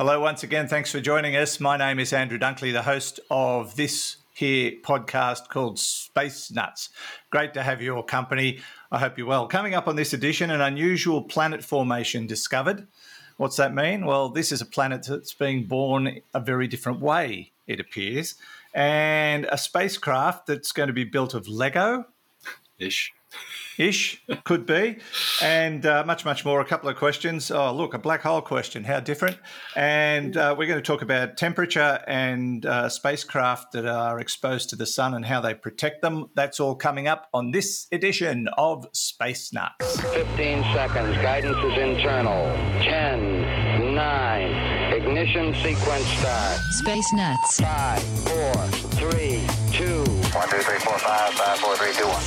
Hello once again. Thanks for joining us. My name is Andrew Dunkley, the host of this here podcast called Space Nuts. Great to have your company. I hope you're well. Coming up on this edition, an unusual planet formation discovered. What's that mean? Well, this is a planet that's being born a very different way, it appears, and a spacecraft that's going to be built of Lego. Ish, could be, and much more. A couple of questions. Oh, look, a black hole question. How different? And we're going to talk about temperature and spacecraft that are exposed to the sun and how they protect them. That's all coming up on this edition of Space Nuts. 15 seconds. Guidance is internal. 10, 9, ignition sequence start. Space Nuts. 5, 4, 3, 2, 1, 2, 3, 4, 5, 5, 4, 3, 2, 1.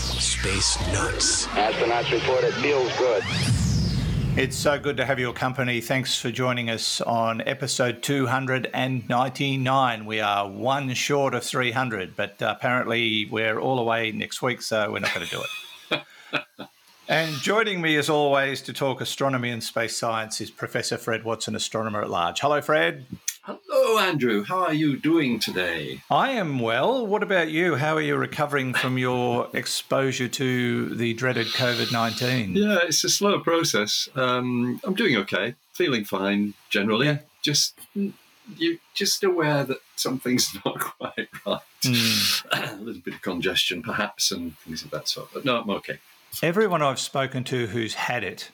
Space Nuts. Astronauts report it feels good. It's so good to have your company. Thanks for joining us on episode 299. We are one short of 300, but apparently we're all away next week, so we're not going to do it. And joining me, as always, to talk astronomy and space science is Professor Fred Watson, astronomer at large. Hello, Fred. Hello, Andrew. How are you doing today? I am well. What about you? How are you recovering from your exposure to the dreaded COVID-19? Yeah, it's a slow process. I'm doing okay, feeling fine generally. Yeah. You're just aware that something's not quite right. Mm. A little bit of congestion, perhaps, and things of that sort. But no, I'm okay. Everyone I've spoken to who's had it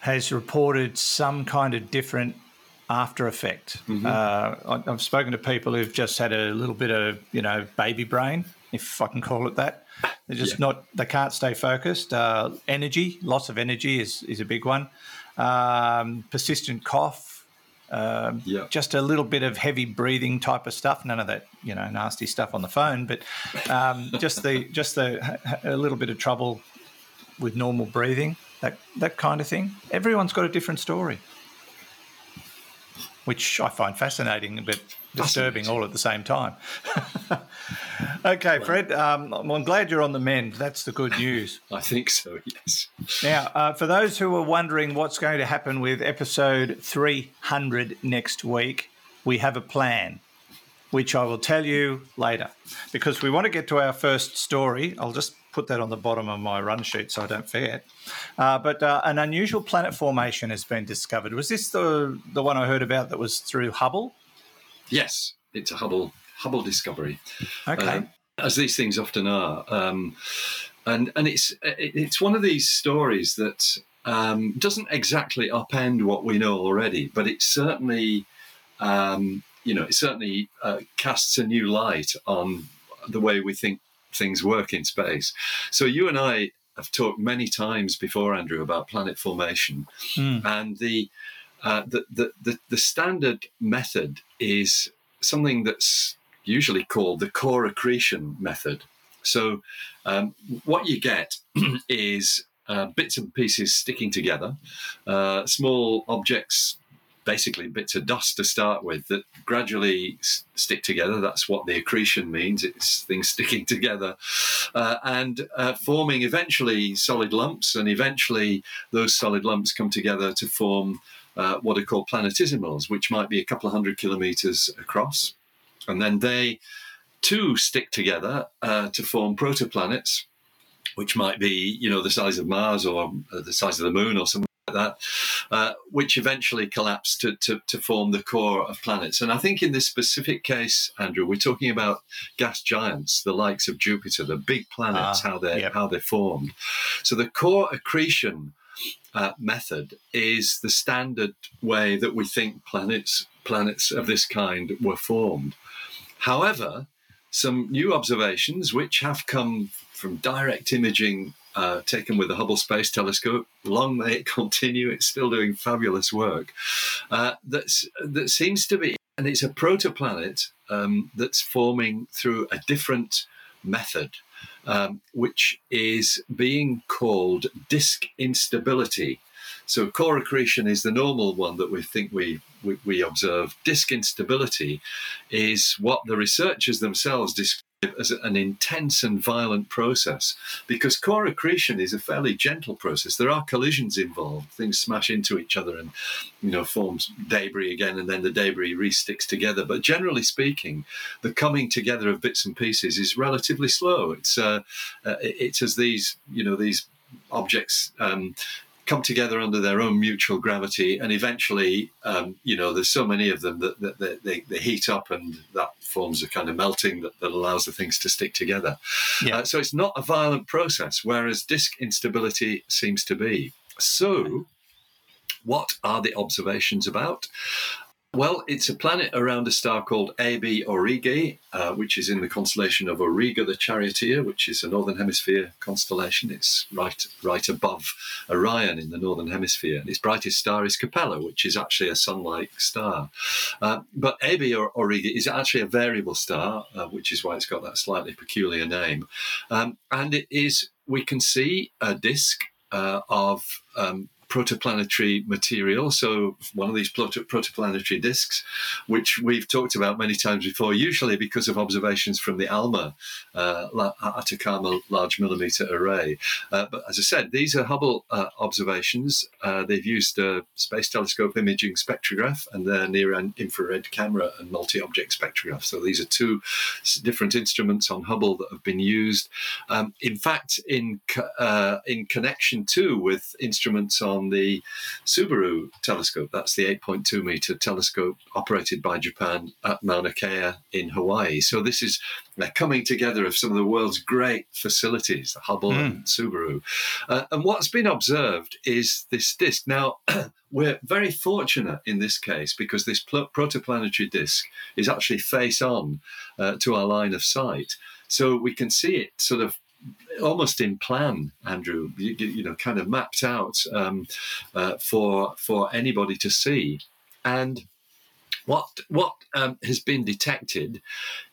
has reported some kind of different after effect. Mm-hmm. I've spoken to people who've just had a little bit of, baby brain, if I can call it that. They're just they can't stay focused. Energy, loss of energy is a big one. Persistent cough, just a little bit of heavy breathing type of stuff. None of that, nasty stuff on the phone, but a little bit of trouble with normal breathing, that kind of thing. Everyone's got a different story, which I find fascinating but disturbing all at the same time. Okay, Fred, I'm glad you're on the mend. That's the good news. I think so, yes. Now, for those who are wondering what's going to happen with episode 300 next week, we have a plan, which I will tell you later, because we want to get to our first story. I'll just put that on the bottom of my run sheet so I don't forget. But an unusual planet formation has been discovered. Was this the one I heard about that was through Hubble? Yes, it's a Hubble discovery. Okay. As these things often are. And it's one of these stories that doesn't exactly upend what we know already, but it certainly... It certainly casts a new light on the way we think things work in space. So you and I have talked many times before, Andrew, about planet formation. Mm. And the standard method is something that's usually called the core accretion method. So what you get is bits and pieces sticking together, small objects, basically bits of dust to start with, that gradually stick together. That's what the accretion means. It's things sticking together and forming eventually solid lumps, and eventually those solid lumps come together to form what are called planetesimals, which might be a couple of 100 kilometres across. And then they, too, stick together to form protoplanets, which might be, the size of Mars or the size of the Moon or something like that, which eventually collapse to form the core of planets. And I think in this specific case, Andrew, we're talking about gas giants, the likes of Jupiter, the big planets, how they're formed. So the core accretion method is the standard way that we think planets of this kind were formed. However, some new observations which have come from direct imaging taken with the Hubble Space Telescope, long may it continue, it's still doing fabulous work, that seems to be, and it's a protoplanet that's forming through a different method, which is being called disk instability. So core accretion is the normal one that we think we observe. Disk instability is what the researchers themselves describe as an intense and violent process, because core accretion is a fairly gentle process. There are collisions involved. Things smash into each other and, you know, forms debris again, and then the debris re-sticks together. But generally speaking, the coming together of bits and pieces is relatively slow. It's as these objects come together under their own mutual gravity, and eventually, there's so many of them that they heat up, and that forms a kind of melting that allows the things to stick together. Yeah. So it's not a violent process, whereas disk instability seems to be. So what are the observations about? Well, it's a planet around a star called A.B. Aurigae, which is in the constellation of Auriga the Charioteer, which is a Northern Hemisphere constellation. It's right above Orion in the Northern Hemisphere. And its brightest star is Capella, which is actually a sun-like star. But A.B. Aurigae is actually a variable star, which is why it's got that slightly peculiar name. And it is, we can see a disk of... protoplanetary material. So one of these protoplanetary disks, which we've talked about many times before, usually because of observations from the ALMA, Atacama Large Millimeter Array. But as I said, these are Hubble observations. They've used a Space Telescope Imaging Spectrograph and their near-infrared camera and multi-object spectrograph. So these are two different instruments on Hubble that have been used. In fact, in connection too with instruments on the Subaru telescope, that's the 8.2-meter telescope operated by Japan at Mauna Kea in Hawaii. So this is a coming together of some of the world's great facilities, the Hubble and Subaru. And what's been observed is this disk. Now, we're very fortunate in this case because this protoplanetary disk is actually face-on to our line of sight. So we can see it sort of almost in plan, Andrew, kind of mapped out for anybody to see. And what has been detected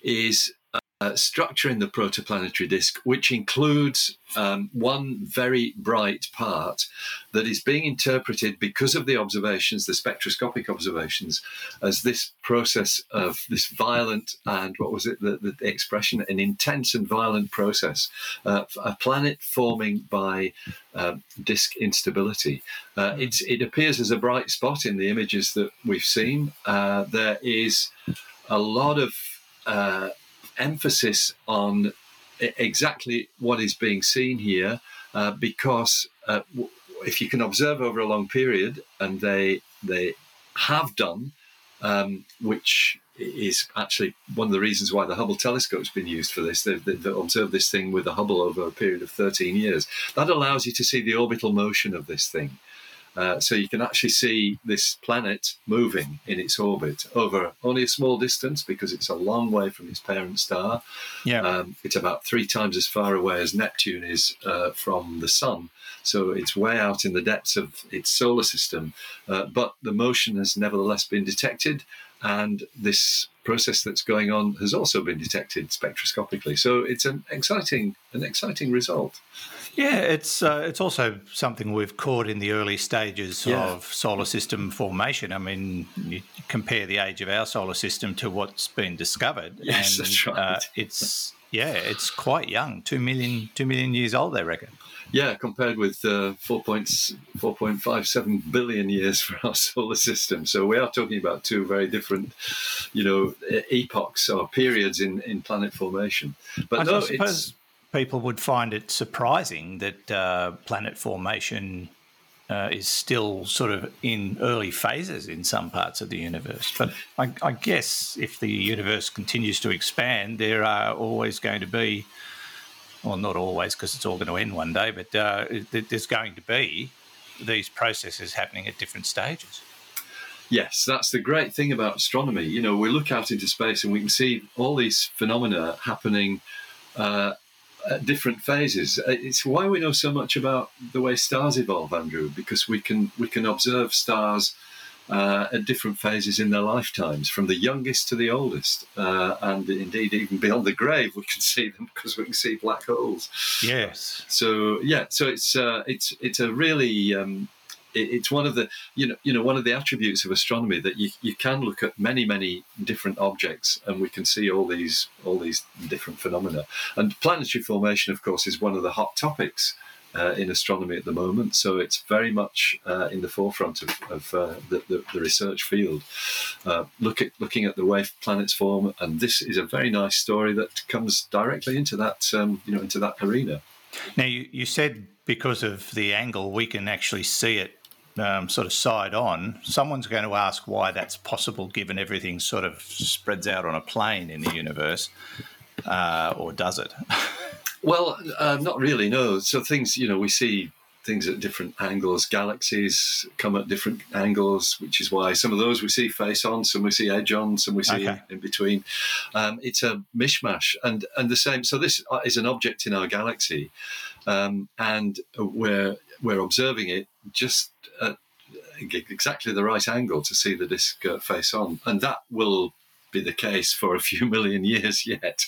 is structure in the protoplanetary disk, which includes one very bright part that is being interpreted because of the observations, the spectroscopic observations, as this process of this violent and the expression, an intense and violent process, a planet forming by disk instability. It appears as a bright spot in the images that we've seen. There is a lot of emphasis on exactly what is being seen here, because if you can observe over a long period, and they have done, which is actually one of the reasons why the Hubble telescope's been used for this. They've observed this thing with the Hubble over a period of 13 years. That allows you to see the orbital motion of this thing. So you can actually see this planet moving in its orbit over only a small distance because it's a long way from its parent star. Yeah. It's about 3 times as far away as Neptune is from the sun. So it's way out in the depths of its solar system. But the motion has nevertheless been detected. And this process that's going on has also been detected spectroscopically. So it's an exciting result. Yeah, it's also something we've caught in the early stages of solar system formation. I mean, you compare the age of our solar system to what's been discovered. Yes, and, that's right. It's quite young, 2 million years old, they reckon. Yeah, compared with 4.57 billion years for our solar system. So we are talking about two very different, epochs or periods in planet formation. But I suppose people would find it surprising that planet formation is still sort of in early phases in some parts of the universe. But I guess if the universe continues to expand, there are always going to be... Well, not always, because it's all going to end one day, but there's going to be these processes happening at different stages. Yes, that's the great thing about astronomy. We look out into space and we can see all these phenomena happening at different phases. It's why we know so much about the way stars evolve, Andrew, because we can observe stars at different phases in their lifetimes, from the youngest to the oldest, and indeed even beyond the grave we can see them because we can see black holes. Yes. So it's a really it's one of the one of the attributes of astronomy that you can look at many different objects and we can see all these different phenomena. And planetary formation, of course, is one of the hot topics in astronomy at the moment. So it's very much in the forefront of the research field, looking at the way planets form. And this is a very nice story that comes directly into that into that arena. Now, you said because of the angle, we can actually see it sort of side on. Someone's going to ask why that's possible, given everything sort of spreads out on a plane in the universe, or does it? Well, not really, no. So things, we see things at different angles. Galaxies come at different angles, which is why some of those we see face on, some we see edge on, some we see in between. It's a mishmash, and the same. So this is an object in our galaxy, and we're observing it just at exactly the right angle to see the disk face on, and that will be the case for a few million years yet.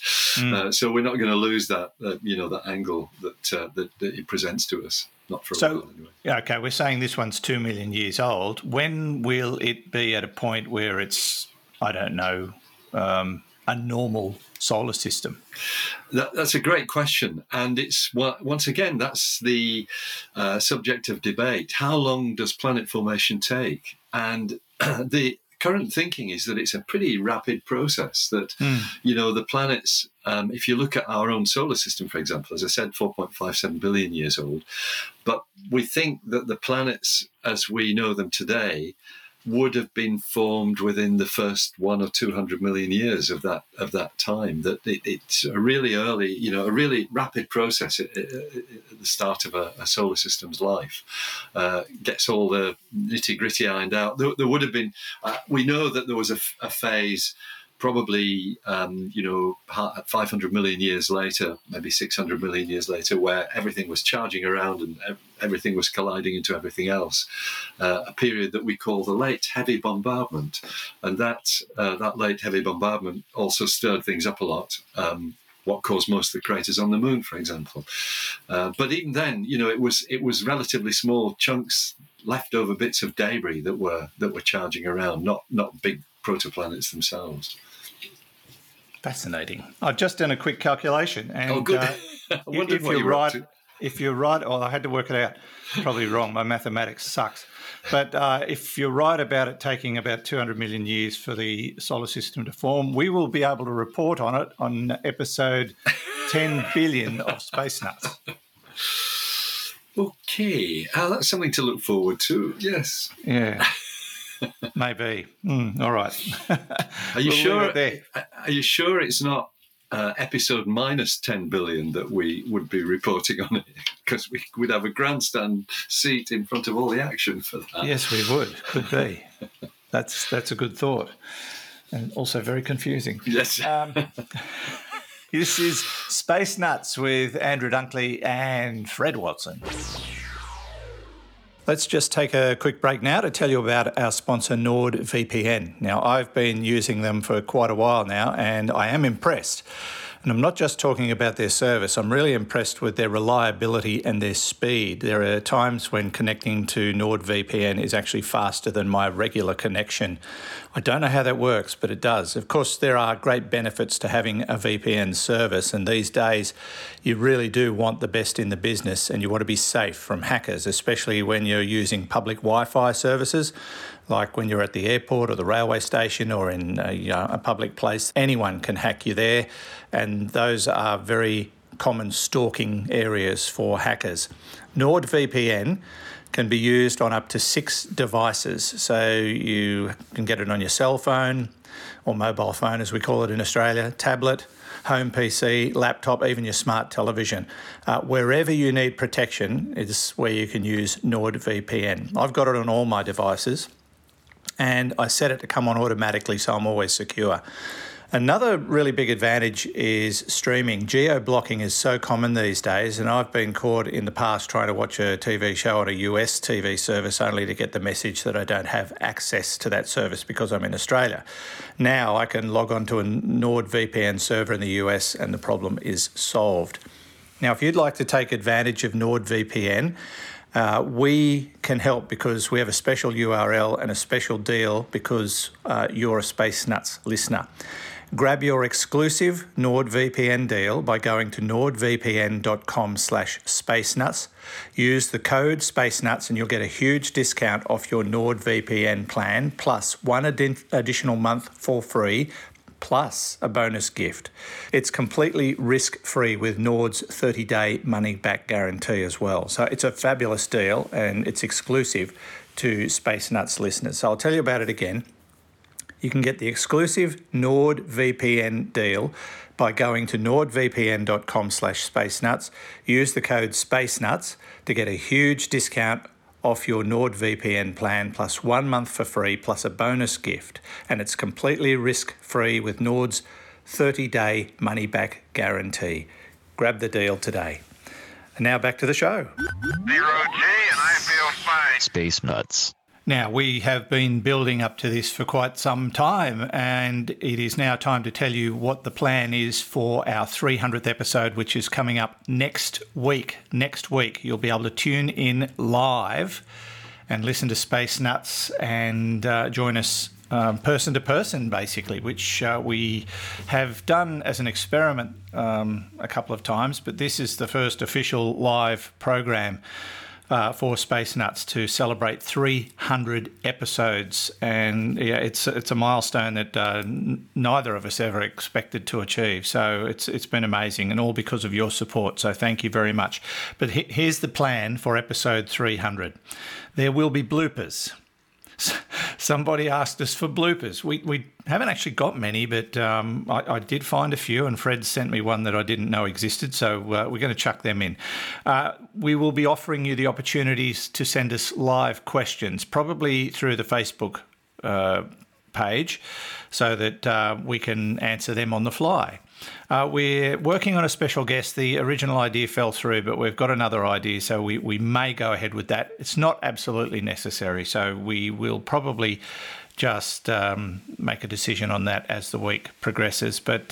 So we're not going to lose that that angle that it presents to us. Not for a while, anyway. Yeah, okay, we're saying this one's 2 million years old. When will it be at a point where it's, I don't know, a normal solar system? That's a great question, and it's, once again, that's the subject of debate. How long does planet formation take? And the current thinking is that it's a pretty rapid process, that the planets, if you look at our own solar system, for example, as I said, 4.57 billion years old, but we think that the planets as we know them today would have been formed within the first 100 or 200 million years of that time. That it's a really early, a really rapid process at the start of a solar system's life. Gets all the nitty gritty ironed out. There would have been. We know that there was a phase, probably 500 million years later, maybe 600 million years later, where everything was charging around and everything was colliding into everything else, a period that we call the late heavy bombardment. And that late heavy bombardment also stirred things up a lot, what caused most of the craters on the moon, for example. But even then, it was relatively small chunks, leftover bits of debris that were charging around, not big protoplanets themselves. Fascinating. I've just done a quick calculation, and I wonder if you're right. If you're right, well, I had to work it out. Probably wrong. My mathematics sucks. But if you're right about it taking about 200 million years for the solar system to form, we will be able to report on it on episode 10 billion of Space Nuts. Okay. That's something to look forward to. Yes. Yeah. Maybe. All right. Are you sure? Are you sure it's not episode minus 10 billion that we would be reporting on it? Because we would have a grandstand seat in front of all the action for that. Yes, we would. Could be. That's a good thought, and also very confusing. Yes. This is Space Nuts with Andrew Dunkley and Fred Watson. Let's just take a quick break now to tell you about our sponsor, NordVPN. Now, I've been using them for quite a while now, and I am impressed. And I'm not just talking about their service. I'm really impressed with their reliability and their speed. There are times when connecting to NordVPN is actually faster than my regular connection. I don't know how that works, but it does. Of course, there are great benefits to having a VPN service, and these days you really do want the best in the business, and you want to be safe from hackers, especially when you're using public Wi-Fi services, like when you're at the airport or the railway station or in a public place. Anyone can hack you there, and those are very common stalking areas for hackers. NordVPN can be used on up to 6 devices, so you can get it on your cell phone, or mobile phone as we call it in Australia, tablet, home PC, laptop, even your smart television. Wherever you need protection is where you can use NordVPN. I've got it on all my devices, and I set it to come on automatically, so I'm always secure. Another really big advantage is streaming. Geo-blocking is so common these days, and I've been caught in the past trying to watch a TV show on a US TV service only to get the message that I don't have access to that service because I'm in Australia. Now I can log on to a NordVPN server in the US and the problem is solved. Now, if you'd like to take advantage of NordVPN, We can help because we have a special URL and a special deal because you're a Space Nuts listener. Grab your exclusive NordVPN deal by going to nordvpn.com/spacenuts. Use the code SpaceNuts and you'll get a huge discount off your NordVPN plan, plus one additional month for free, plus a bonus gift. It's completely risk-free with Nord's 30-day money-back guarantee as well. So it's a fabulous deal and it's exclusive to Space Nuts listeners. So I'll tell you about it again. You can get the exclusive NordVPN deal by going to nordvpn.com/spacenuts. Use the code SpaceNuts to get a huge discount off your NordVPN plan, plus 1 month for free, plus a bonus gift. And it's completely risk-free with Nord's 30-day money-back guarantee. Grab the deal today. And now back to the show. 0G and I feel fine. Space Nuts. Now, we have been building up to this for quite some time, and it is now time to tell you what the plan is for our 300th episode, which is coming up next week. Next week, you'll be able to tune in live and listen to Space Nuts and join us person to person, basically, which we have done as an experiment a couple of times, but this is the first official live program for Space Nuts to celebrate 300 episodes. And yeah, it's a milestone that neither of us ever expected to achieve. So it's been amazing, and all because of your support. So thank you very much. But here's the plan for episode 300. There will be bloopers. Somebody asked us for bloopers. We haven't actually got many, but I did find a few, and Fred sent me one that I didn't know existed, so we're going to chuck them in. We will be offering you the opportunities to send us live questions, probably through the Facebook page, so that we can answer them on the fly. We're working on a special guest. The original idea fell through, but we've got another idea, so we may go ahead with that. It's not absolutely necessary, so we will probably just make a decision on that as the week progresses. But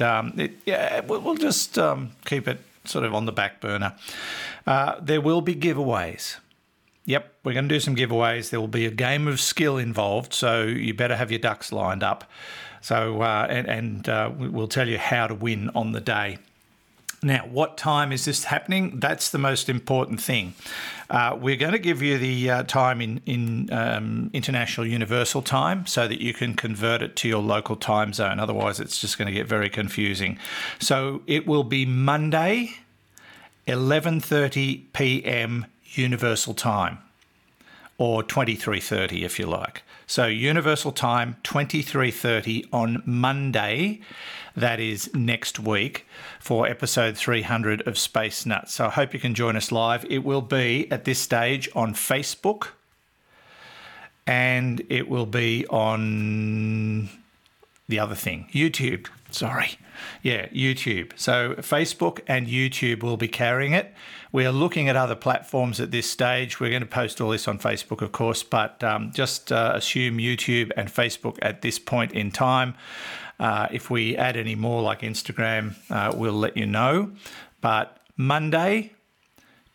we'll just keep it sort of on the back burner. There will be giveaways. Yep, we're going to do some giveaways. There will be a game of skill involved, so you better have your ducks lined up. So and we'll tell you how to win on the day. Now, what time is this happening? That's the most important thing. We're going to give you the time in International Universal Time so that you can convert it to your local time zone. Otherwise, it's just going to get very confusing. So it will be Monday, 11:30 p.m. Universal Time, or 23:30 if you like. So Universal Time, 23:30 on Monday, that is next week, for episode 300 of Space Nuts. So I hope you can join us live. It will be, at this stage, on Facebook, and it will be on the other thing, YouTube. Sorry. Yeah, YouTube. So Facebook and YouTube will be carrying it. We are looking at other platforms at this stage. We're going to post all this on Facebook, of course, but just assume YouTube and Facebook at this point in time. If we add any more, like Instagram, we'll let you know. But Monday,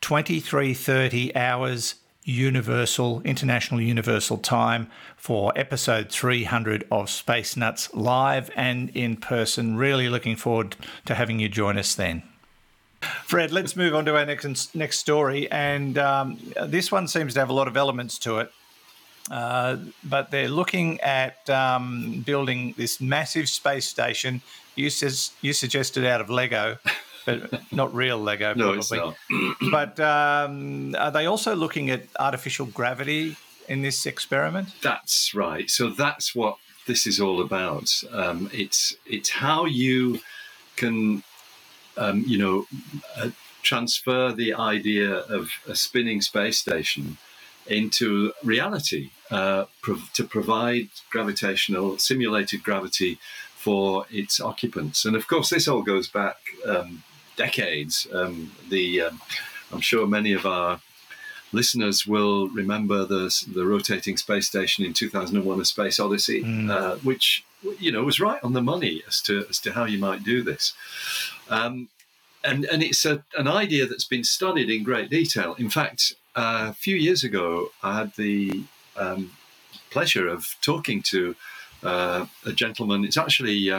23:30 hours International Universal Time for episode 300 of Space Nuts, live and in person. Really looking forward to having you join us then. Fred, let's move on to our next story. And this one seems to have a lot of elements to it. But they're looking at building this massive space station. You suggested out of Lego. But not real Lego, probably. No, it's not. But are they also looking at artificial gravity in this experiment? That's right. So that's what this is all about. It's how you can, transfer the idea of a spinning space station into reality to provide simulated gravity for its occupants. And of course, this all goes back decades. I'm sure many of our listeners will remember the rotating space station in 2001: A Space Odyssey, which was right on the money as to how you might do this. And it's an idea that's been studied in great detail. In fact, a few years ago, I had the pleasure of talking to a gentleman. It's actually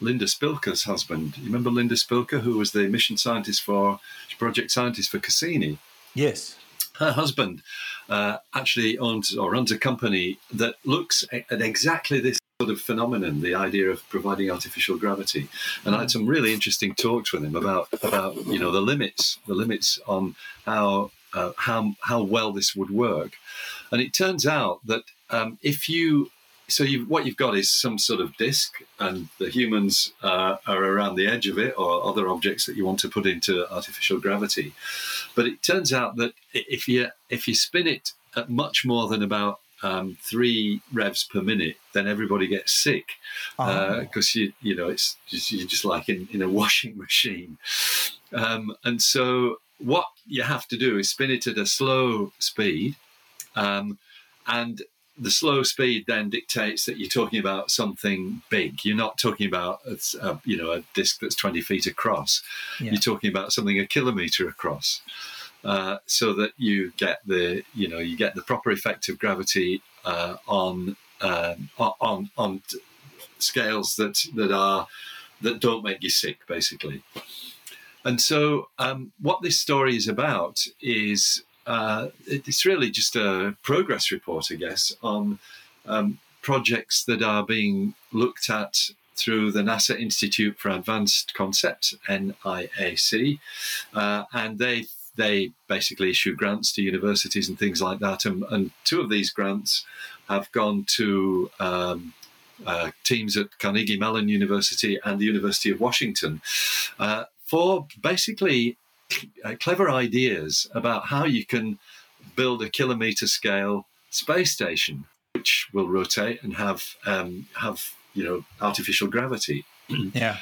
Linda Spilker's husband. You remember Linda Spilker, who was the mission scientist for project scientist for Cassini? Yes. Her husband actually owns or runs a company that looks at exactly this sort of phenomenon, the idea of providing artificial gravity. And I had some really interesting talks with him about you know, the limits on how well this would work. And it turns out that what you've got is some sort of disk, and the humans are around the edge of it, or other objects that you want to put into artificial gravity. But it turns out that if you spin it at much more than about 3 revs per minute, then everybody gets sick because it's just, you're just like in a washing machine. And so what you have to do is spin it at a slow speed, and the slow speed then dictates that you're talking about something big. You're not talking about a disk that's 20 feet across. Yeah. You're talking about something a kilometer across, so that you get the proper effect of gravity on scales that don't make you sick, basically. And so what this story is about is, it's really just a progress report, I guess, on projects that are being looked at through the NASA Institute for Advanced Concepts, NIAC, and they basically issue grants to universities and things like that. And 2 of these grants have gone to teams at Carnegie Mellon University and the University of Washington for basically clever ideas about how you can build a kilometre scale space station, which will rotate and have artificial gravity. Yeah.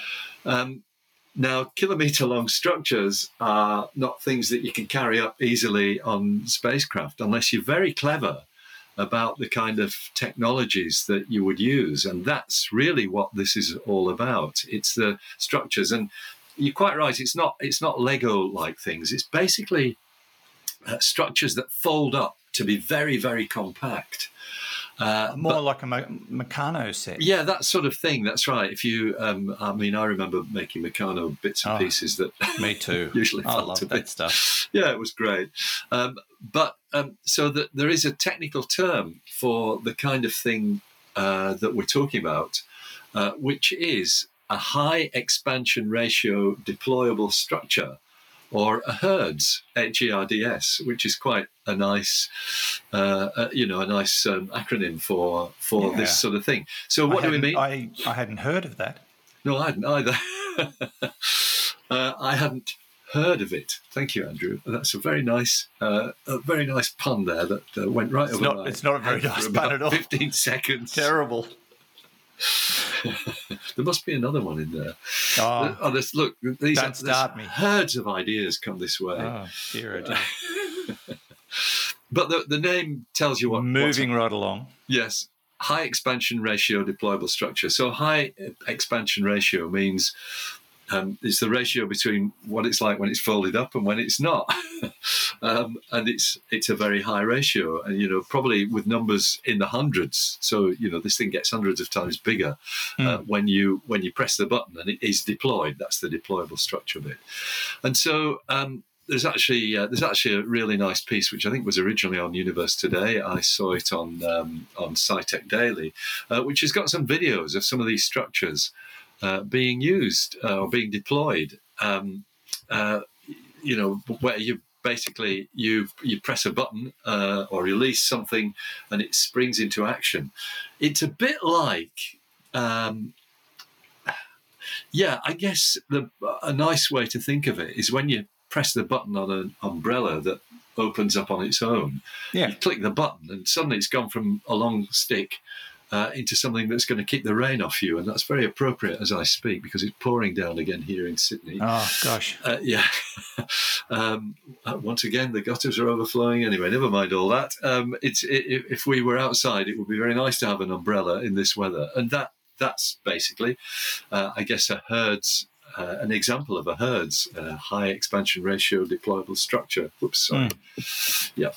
Now, kilometre long structures are not things that you can carry up easily on spacecraft unless you're very clever about the kind of technologies that you would use, and that's really what this is all about. It's the structures. And you're quite right. It's not Lego-like things. It's basically structures that fold up to be very, very compact. Like a Meccano set. Yeah, that sort of thing. That's right. If you, I remember making Meccano bits and pieces that. Me too. Usually, I love that stuff. Yeah, it was great. So that there is a technical term for the kind of thing that we're talking about, which is a high expansion ratio deployable structure, or a HERDS, HERDS, which is quite a nice, acronym for this sort of thing. So what do we mean? I hadn't heard of that. No, I hadn't either. I hadn't heard of it. Thank you, Andrew. That's a very nice pun there that went right over. It's not a very nice pun at all. 15 seconds. Terrible. There must be another one in there. There's herds of ideas come this way. Oh, dear. But the name tells you what. Moving right along. Yes, high expansion ratio deployable structure. So high expansion ratio means it's the ratio between what it's like when it's folded up and when it's not, and it's a very high ratio, and probably with numbers in the hundreds. So this thing gets hundreds of times bigger when you press the button and it is deployed. That's the deployable structure bit. And so there's actually a really nice piece which I think was originally on Universe Today. I saw it on SciTech Daily, which has got some videos of some of these structures being used or being deployed, where you basically you press a button or release something and it springs into action. It's a bit like, I guess a nice way to think of it is when you press the button on an umbrella that opens up on its own. Yeah. You click the button and suddenly it's gone from a long stick into something that's going to keep the rain off you, and that's very appropriate as I speak because it's pouring down again here in Sydney. Oh gosh! Once again, the gutters are overflowing. Anyway, never mind all that. If we were outside, it would be very nice to have an umbrella in this weather, and that's basically, I guess, a HERDS an example of a HERDS, high expansion ratio deployable structure. Whoops, sorry. Yeah.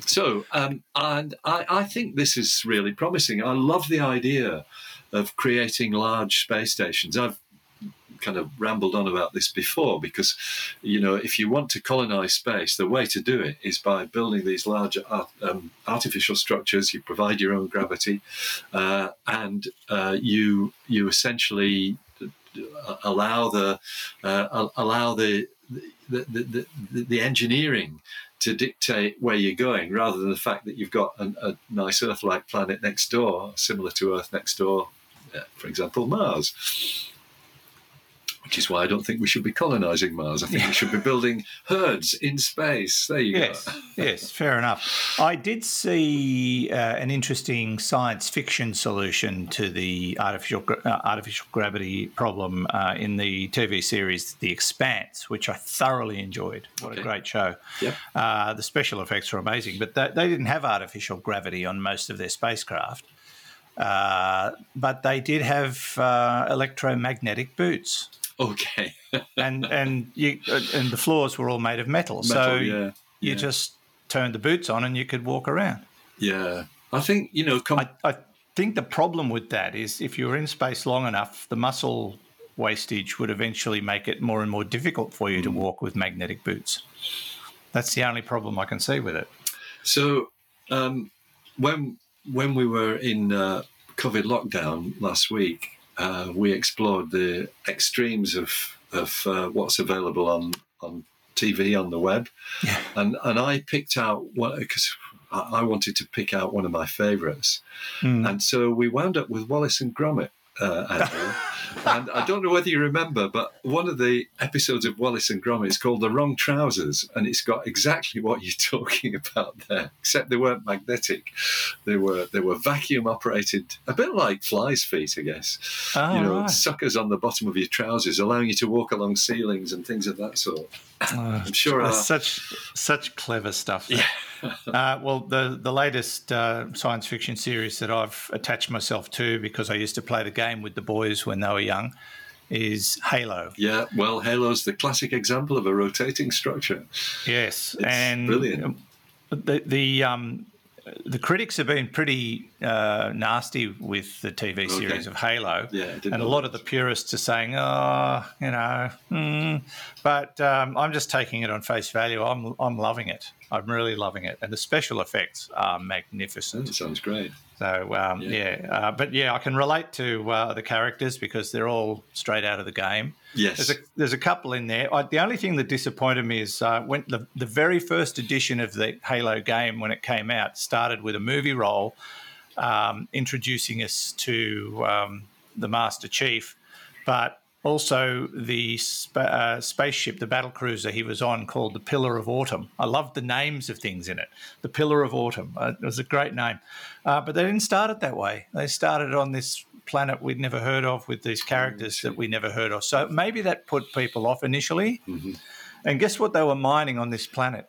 So, and I think this is really promising. I love the idea of creating large space stations. I've kind of rambled on about this before because, you know, if you want to colonize space, the way to do it is by building these large artificial structures. You provide your own gravity, and you essentially allow the engineering to dictate where you're going, rather than the fact that you've got a nice Earth-like planet next door, similar to Earth next door, for example, Mars. Which is why I don't think we should be colonizing Mars. I think we should be building HERDS in space. There you go. Yes, fair enough. I did see an interesting science fiction solution to the artificial gravity problem in the TV series The Expanse, which I thoroughly enjoyed. What a great show. Yep. The special effects were amazing, but they didn't have artificial gravity on most of their spacecraft. But they did have electromagnetic boots. Okay. and the floors were all made of metal, so you just turned the boots on and you could walk around. Yeah. I think, you know... I think the problem with that is if you were in space long enough, the muscle wastage would eventually make it more and more difficult for you to walk with magnetic boots. That's the only problem I can see with it. So when we were in COVID lockdown last week, we explored the extremes of what's available on TV, on the web. Yeah. And I picked out one, because I wanted to pick out one of my favourites. Mm. And so we wound up with Wallace and Gromit, Andrew. And I don't know whether you remember, but one of the episodes of Wallace and Gromit is called The Wrong Trousers, and it's got exactly what you're talking about there, except they weren't magnetic. They were vacuum-operated, a bit like flies' feet, I guess. Oh, you know, right. Suckers on the bottom of your trousers, allowing you to walk along ceilings and things of that sort. I'm sure such clever stuff. Yeah. Well, the latest science fiction series that I've attached myself to, because I used to play the game with the boys when they were young, is Halo. Yeah, well, Halo's the classic example of a rotating structure. Yes, it's brilliant. The critics have been pretty nasty with the TV series of Halo, and a lot of the purists are saying, but I'm just taking it on face value. I'm loving it. I'm really loving it, and the special effects are magnificent. That sounds great. So I can relate to the characters because they're all straight out of the game. Yes, there's a couple in there. The only thing that disappointed me is when the very first edition of the Halo game, when it came out, started with a movie role introducing us to the Master Chief, but also the spaceship, the battlecruiser he was on, called the Pillar of Autumn. I loved the names of things in it. The Pillar of Autumn. It was a great name. But they didn't start it that way. They started on this planet we'd never heard of with these characters that we never heard of. So maybe that put people off initially. Mm-hmm. And guess what they were mining on this planet?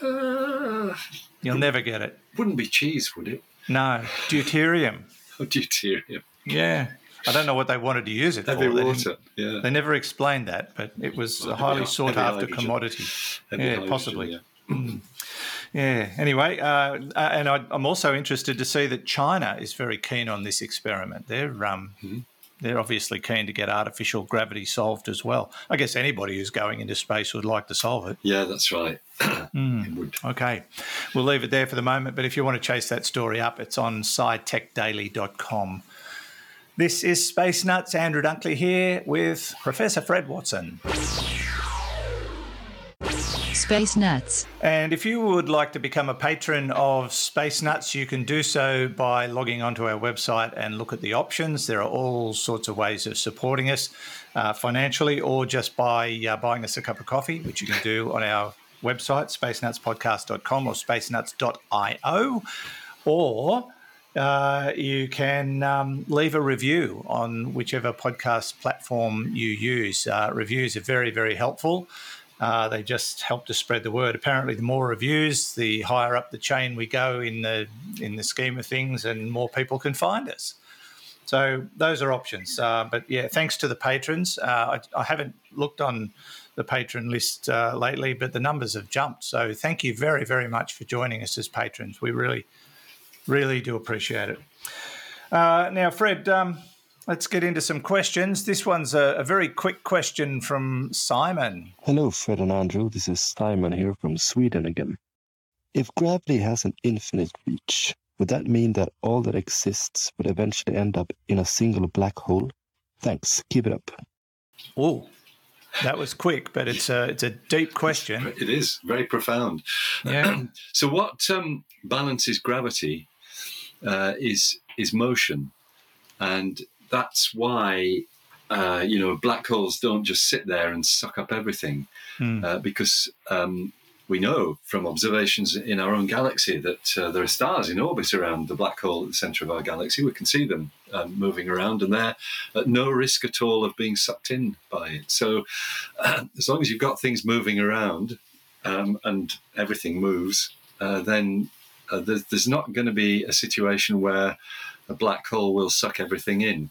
You'll never get it. Wouldn't be cheese, would it? No, deuterium. Deuterium. Yeah. I don't know what they wanted to use it for. Heavy water, They never explained that, but it was a highly sought-after commodity. Possibly. Yeah. Anyway, and I'm also interested to see that China is very keen on this experiment. They're obviously keen to get artificial gravity solved as well. I guess anybody who's going into space would like to solve it. Yeah, that's right. Okay. We'll leave it there for the moment, but if you want to chase that story up, it's on scitechdaily.com. This is Space Nuts. Andrew Dunkley here with Professor Fred Watson. Space Nuts. And if you would like to become a patron of Space Nuts, you can do so by logging onto our website and look at the options. There are all sorts of ways of supporting us financially, or just by buying us a cup of coffee, which you can do on our website, spacenutspodcast.com or spacenuts.io, or... you can leave a review on whichever podcast platform you use. Reviews are very, very helpful. They just help to spread the word. Apparently, the more reviews, the higher up the chain we go in the scheme of things, and more people can find us. So those are options. But yeah, thanks to the patrons. I haven't looked on the patron list lately, but the numbers have jumped. So thank you very, very much for joining us as patrons. We really, really do appreciate it. Now, Fred, let's get into some questions. This one's a very quick question from Simon. Hello, Fred and Andrew. This is Simon here from Sweden again. If gravity has an infinite reach, would that mean that all that exists would eventually end up in a single black hole? Thanks. Keep it up. Oh, that was quick, but it's a deep question. It is very profound. Yeah. So what balances gravity is motion, and that's why, black holes don't just sit there and suck up everything, because we know from observations in our own galaxy that there are stars in orbit around the black hole at the centre of our galaxy. We can see them moving around, and they're at no risk at all of being sucked in by it. So as long as you've got things moving around and everything moves, then there's not going to be a situation where a black hole will suck everything in.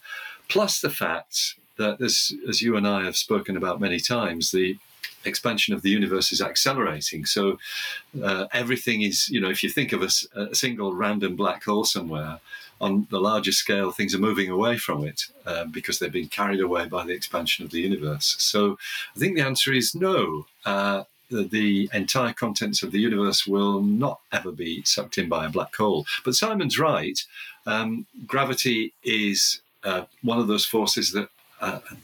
Plus the fact that, as you and I have spoken about many times, the expansion of the universe is accelerating. So everything is, if you think of a single random black hole somewhere, on the larger scale, things are moving away from it because they've been carried away by the expansion of the universe. So I think the answer is no. The entire contents of the universe will not ever be sucked in by a black hole. But Simon's right. Gravity is one of those forces that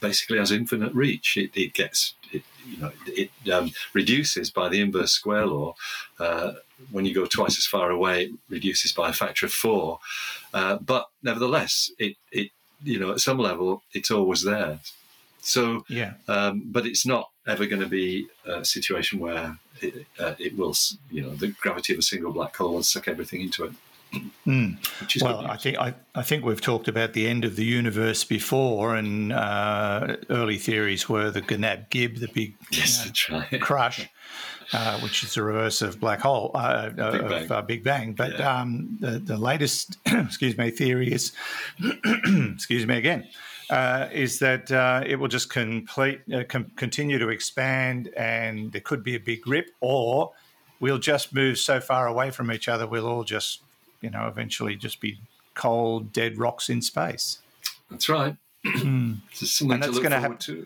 basically has infinite reach. It reduces by the inverse square law. When you go twice as far away, it reduces by a factor of 4. But nevertheless, at some level, it's always there. So, yeah. But it's not ever going to be a situation where it will, the gravity of a single black hole will suck everything into it. Well, I think we've talked about the end of the universe before, and early theories were the Gnab Gib, the big crush, which is the reverse of black hole Big Bang. But the latest, theory is, is that it will just continue to expand, and there could be a big rip, or we'll just move so far away from each other, we'll all just, eventually just be cold, dead rocks in space. That's right. That's going to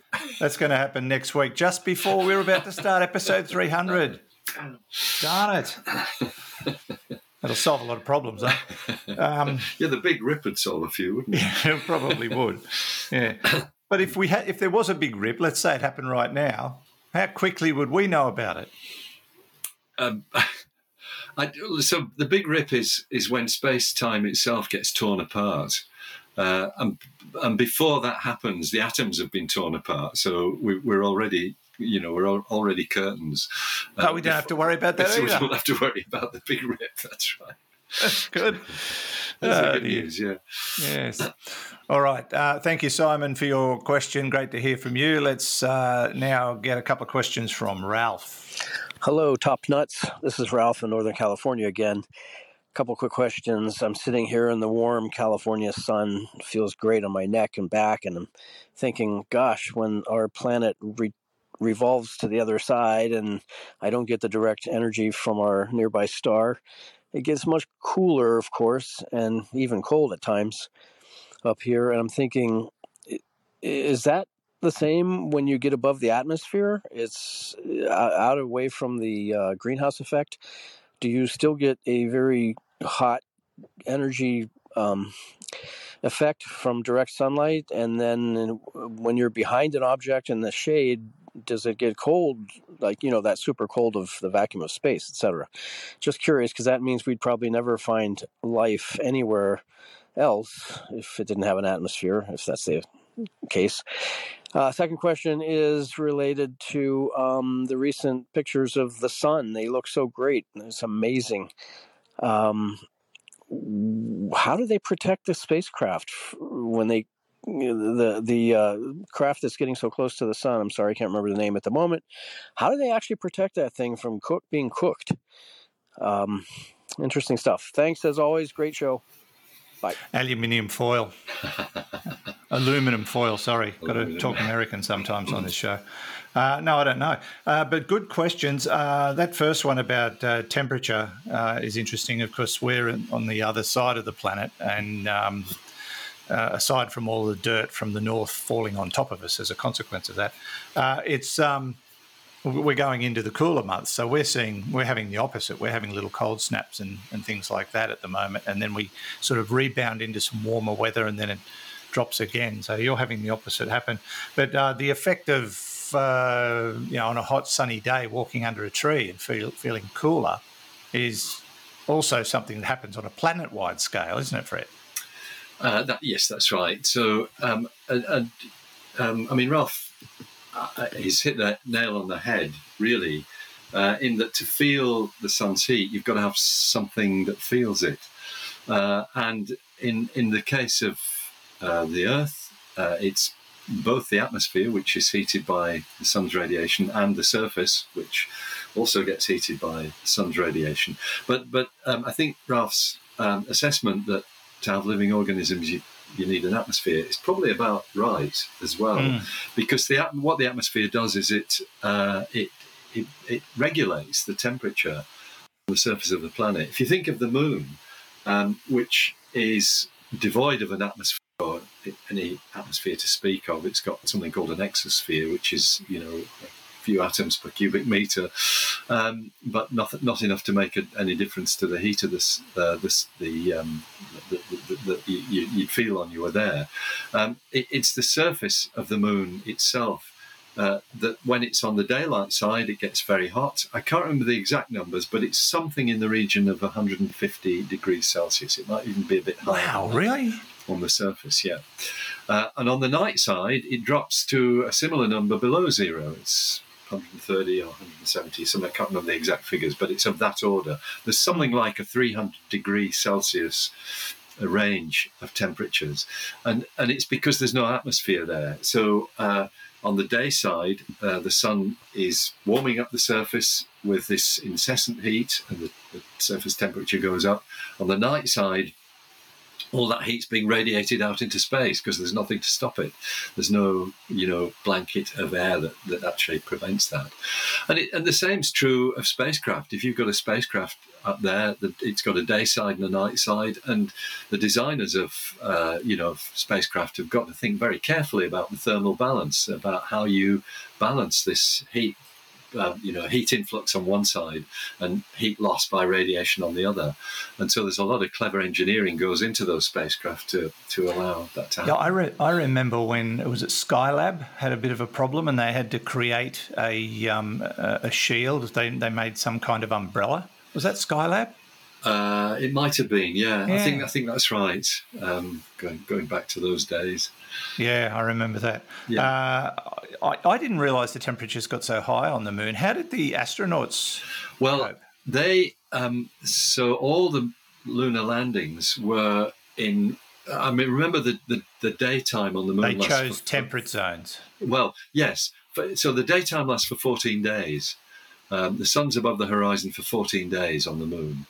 happen next week, just before we're about to start episode 300. Darn it. That'll solve a lot of problems, huh? The big rip would solve a few, wouldn't it? Yeah, it probably would. Yeah. But if there was a big rip, let's say it happened right now, how quickly would we know about it? So the big rip is when space-time itself gets torn apart. And before that happens, the atoms have been torn apart. So we're already... we're already curtains. But we don't have to worry about that either. We don't have to worry about the big rip, that's right. That's good. That's the good news, yeah. Yes. All right. Thank you, Simon, for your question. Great to hear from you. Let's now get a couple of questions from Ralph. Hello, Top Nuts. This is Ralph in Northern California again. A couple of quick questions. I'm sitting here in the warm California sun. It feels great on my neck and back, and I'm thinking, gosh, when our planet revolves to the other side and I don't get the direct energy from our nearby star, it gets much cooler, of course, and even cold at times up here. And I'm thinking, is that the same when you get above the atmosphere? It's out away from the greenhouse effect. Do you still get a very hot energy effect from direct sunlight? And then when you're behind an object in the shade, does it get cold, like, that super cold of the vacuum of space, etc.? Just curious, because that means we'd probably never find life anywhere else if it didn't have an atmosphere, if that's the case. Second question is related to the recent pictures of the sun. They look so great. It's amazing. How do they protect the spacecraft when they... The craft that's getting so close to the sun, I'm sorry, I can't remember the name at the moment. How do they actually protect that thing from being cooked? Interesting stuff. Thanks, as always. Great show. Aluminium foil. Aluminum foil, sorry. Got to talk American sometimes on this show. No, I don't know. But good questions. That first one about temperature is interesting. Of course, we're on the other side of the planet, and aside from all the dirt from the north falling on top of us as a consequence of that, it's... we're going into the cooler months, so we're having the opposite. We're having little cold snaps and things like that at the moment, and then we sort of rebound into some warmer weather, and then it drops again. So you're having the opposite happen. But the effect of on a hot sunny day walking under a tree and feeling cooler is also something that happens on a planet-wide scale, isn't it, Fred? Yes, that's right. So Ralph. He's hit that nail on the head, really, in that to feel the sun's heat, you've got to have something that feels it. And in the case of the Earth, it's both the atmosphere, which is heated by the sun's radiation, and the surface, which also gets heated by the sun's radiation. But I think Ralph's assessment that to have living organisms, you need an atmosphere. It's probably about right as well, because what the atmosphere does is it regulates the temperature on the surface of the planet. If you think of the moon, which is devoid of an atmosphere or any atmosphere to speak of, it's got something called an exosphere, which is a few atoms per cubic meter, but not enough to make any difference to the heat of that you feel on your there. It's the surface of the moon itself that when it's on the daylight side, it gets very hot. I can't remember the exact numbers, but it's something in the region of 150 degrees Celsius. It might even be a bit higher. Wow, really? On the surface, yeah. And on the night side, it drops to a similar number below zero. It's 130 or 170, something. I can't remember the exact figures, but it's of that order. There's something like a 300 degree Celsius a range of temperatures, and it's because there's no atmosphere there. So on the day side, the sun is warming up the surface with this incessant heat, and the surface temperature goes up. On the night side, all that heat's being radiated out into space because there's nothing to stop it. There's no blanket of air that actually prevents that. And the same's true of spacecraft. If you've got a spacecraft up there, it's got a day side and a night side, and the designers of spacecraft have got to think very carefully about the thermal balance, about how you balance this heat. Heat influx on one side and heat loss by radiation on the other. And so there's a lot of clever engineering goes into those spacecraft to allow that to happen. Yeah, I remember when it was at Skylab, had a bit of a problem, and they had to create a shield. They made some kind of umbrella. Was that Skylab? It might have been, yeah. I think that's right. Going back to those days. Yeah, I remember that. Yeah. I didn't realise the temperatures got so high on the moon. How did the astronauts? Well, cope? They so all the lunar landings were in. I mean, remember the daytime on the moon. They chose temperate zones. Well, yes. So the daytime lasts for 14 days. The sun's above the horizon for 14 days on the moon.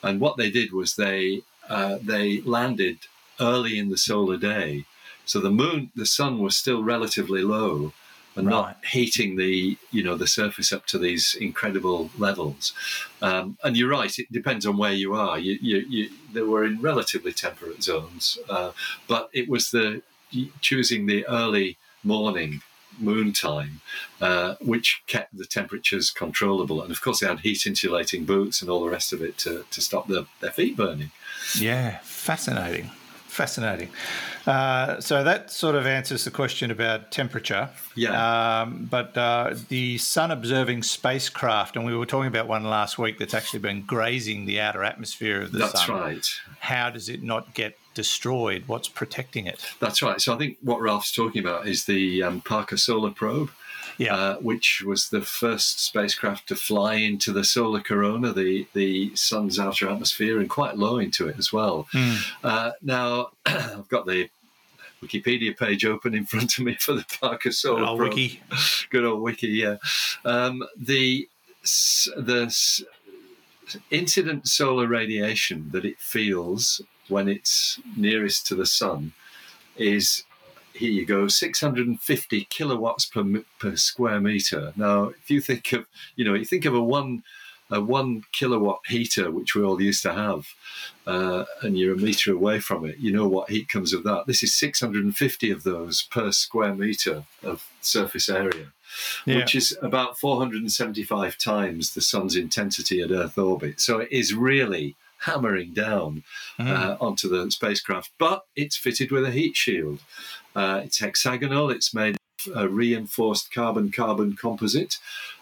And what they did was they landed early in the solar day, so the sun was still relatively low, and not heating the surface up to these incredible levels. And you're right; it depends on where you are. They were in relatively temperate zones, but it was the choosing the early morning moon time, which kept the temperatures controllable. And of course they had heat insulating boots and all the rest of it to stop their feet burning. Yeah, fascinating. So that sort of answers the question about temperature. Yeah. But the sun observing spacecraft, and we were talking about one last week that's actually been grazing the outer atmosphere of the sun. That's right. How does it not get destroyed? What's protecting it? That's right. So I think what Ralph's talking about is the Parker Solar Probe, which was the first spacecraft to fly into the solar corona, the sun's outer atmosphere, and quite low into it as well. Now, I've got the Wikipedia page open in front of me for the Parker Solar Probe. Wiki. Good old Wiki, yeah. The incident solar radiation that it feels when it's nearest to the sun is, here you go, 650 kilowatts per square meter. Now, if you think of, you think of a one kilowatt heater, which we all used to have, and you're a meter away from it, you know what heat comes of that. This is 650 of those per square meter of surface area, which is about 475 times the sun's intensity at Earth orbit. So it is really hammering down onto the spacecraft, but it's fitted with a heat shield. It's hexagonal, it's made of a reinforced carbon-carbon composite,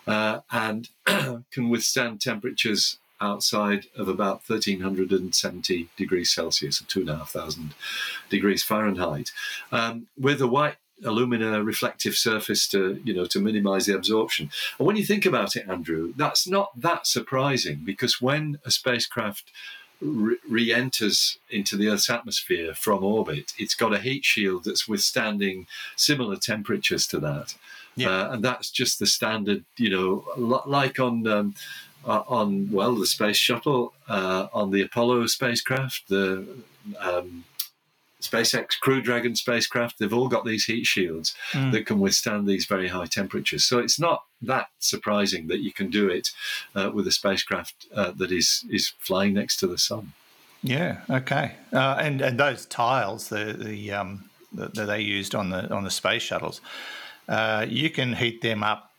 and can withstand temperatures outside of about 1,370 degrees Celsius, or 2,500 degrees Fahrenheit, with a white alumina reflective surface to minimize the absorption. And when you think about it, Andrew, that's not that surprising, because when a spacecraft re-enters into the Earth's atmosphere from orbit, it's got a heat shield that's withstanding similar temperatures to that. And that's just the standard, like on the space shuttle, on the Apollo spacecraft, the SpaceX Crew Dragon spacecraft, they've all got these heat shields that can withstand these very high temperatures. So it's not that surprising that you can do it with a spacecraft that is flying next to the sun. Yeah. Okay. And those tiles, that they used on the space shuttles, you can heat them up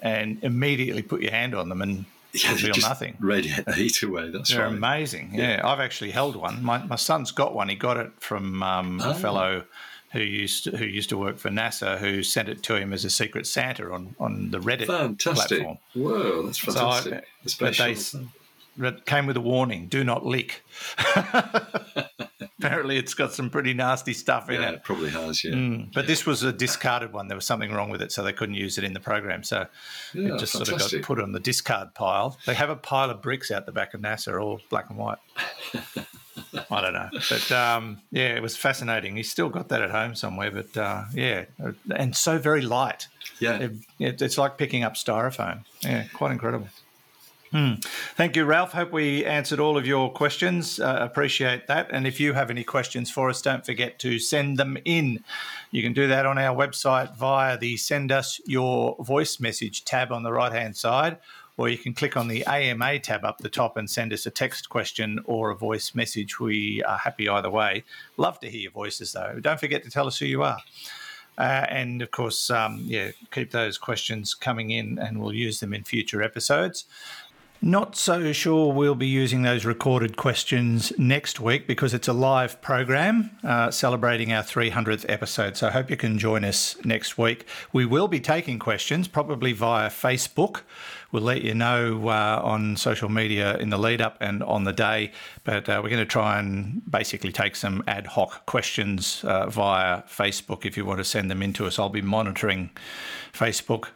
and immediately put your hand on them and reveal nothing. Radiate the heat away. They're right. Amazing. Yeah, I've actually held one. My son's got one. He got it from a fellow who used to work for NASA, who sent it to him as a Secret Santa on the Reddit platform. Whoa, that's fantastic. So it came with a warning: do not lick. Apparently, it's got some pretty nasty stuff in it. It probably has, But this was a discarded one. There was something wrong with it, so they couldn't use it in the program. So it just sort of got put on the discard pile. They have a pile of bricks out the back of NASA, all black and white. I don't know. But, it was fascinating. He's still got that at home somewhere, but, and so very light. Yeah. It's like picking up styrofoam. Yeah, quite incredible. Thank you, Ralph. Hope we answered all of your questions. Appreciate that. And if you have any questions for us, don't forget to send them in. You can do that on our website via the Send Us Your Voice Message tab on the right-hand side, or you can click on the AMA tab up the top and send us a text question or a voice message. We are happy either way. Love to hear your voices, though. Don't forget to tell us who you are. And, of course, keep those questions coming in and we'll use them in future episodes. Not so sure we'll be using those recorded questions next week, because it's a live program celebrating our 300th episode. So I hope you can join us next week. We will be taking questions, probably via Facebook. We'll let you know on social media in the lead-up and on the day, but we're going to try and basically take some ad hoc questions via Facebook if you want to send them in to us. I'll be monitoring Facebook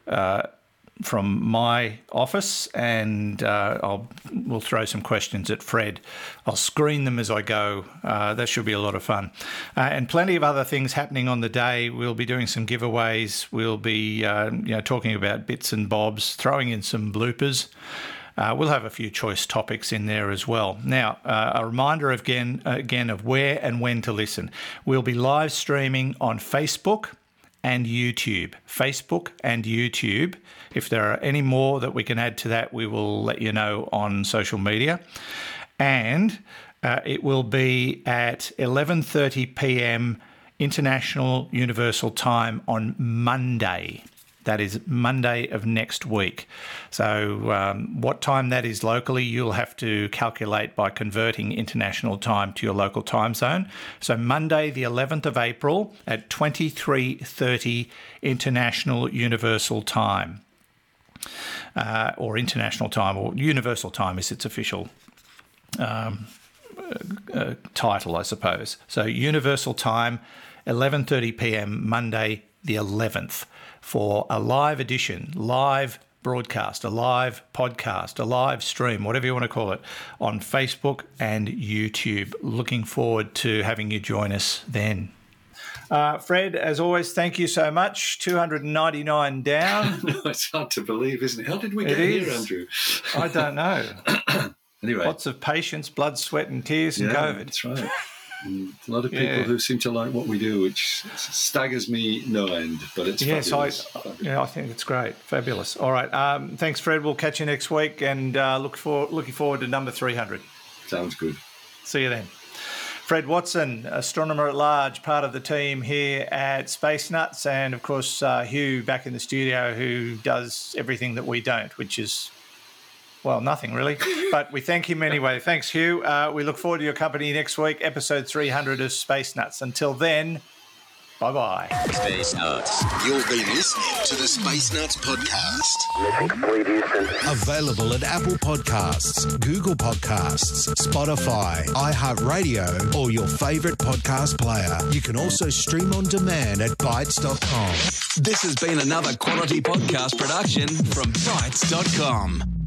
from my office, and we'll throw some questions at Fred. I'll screen them as I go. That should be a lot of fun. And plenty of other things happening on the day. We'll be doing some giveaways. We'll be talking about bits and bobs, throwing in some bloopers. We'll have a few choice topics in there as well. Now, a reminder again of where and when to listen. We'll be live streaming on Facebook and YouTube. If there are any more that we can add to that, we will let you know on social media. And it will be at 11:30 p.m. International Universal Time on Monday. That is Monday of next week. So what time that is locally, you'll have to calculate by converting international time to your local time zone. So Monday, the 11th of April at 23:30 International Universal Time, or International Time, or Universal Time is its official title, I suppose. So Universal Time, 11:30 p.m. Monday, the 11th. For a live edition, live broadcast, a live podcast, a live stream, whatever you want to call it, on Facebook and YouTube. Looking forward to having you join us then. Fred, as always, thank you so much. 299 down. No, it's hard to believe, isn't it? How did we get here, Andrew? I don't know. Anyway. Lots of patience, blood, sweat and tears and COVID. That's right. And a lot of people who seem to like what we do, which staggers me no end, but it's fabulous. I think it's great. Fabulous. All right. Thanks, Fred. We'll catch you next week and looking forward to number 300. Sounds good. See you then. Fred Watson, astronomer at large, part of the team here at Space Nuts, and, of course, Hugh back in the studio, who does everything that we don't, which is... well, nothing really, but we thank him anyway. Thanks, Hugh. We look forward to your company next week, episode 300 of Space Nuts. Until then, bye-bye. Space Nuts. You've been listening to the Space Nuts podcast. Mission complete, Houston. Available at Apple Podcasts, Google Podcasts, Spotify, iHeartRadio, or your favourite podcast player. You can also stream on demand at Bytes.com. This has been another quality podcast production from Bytes.com.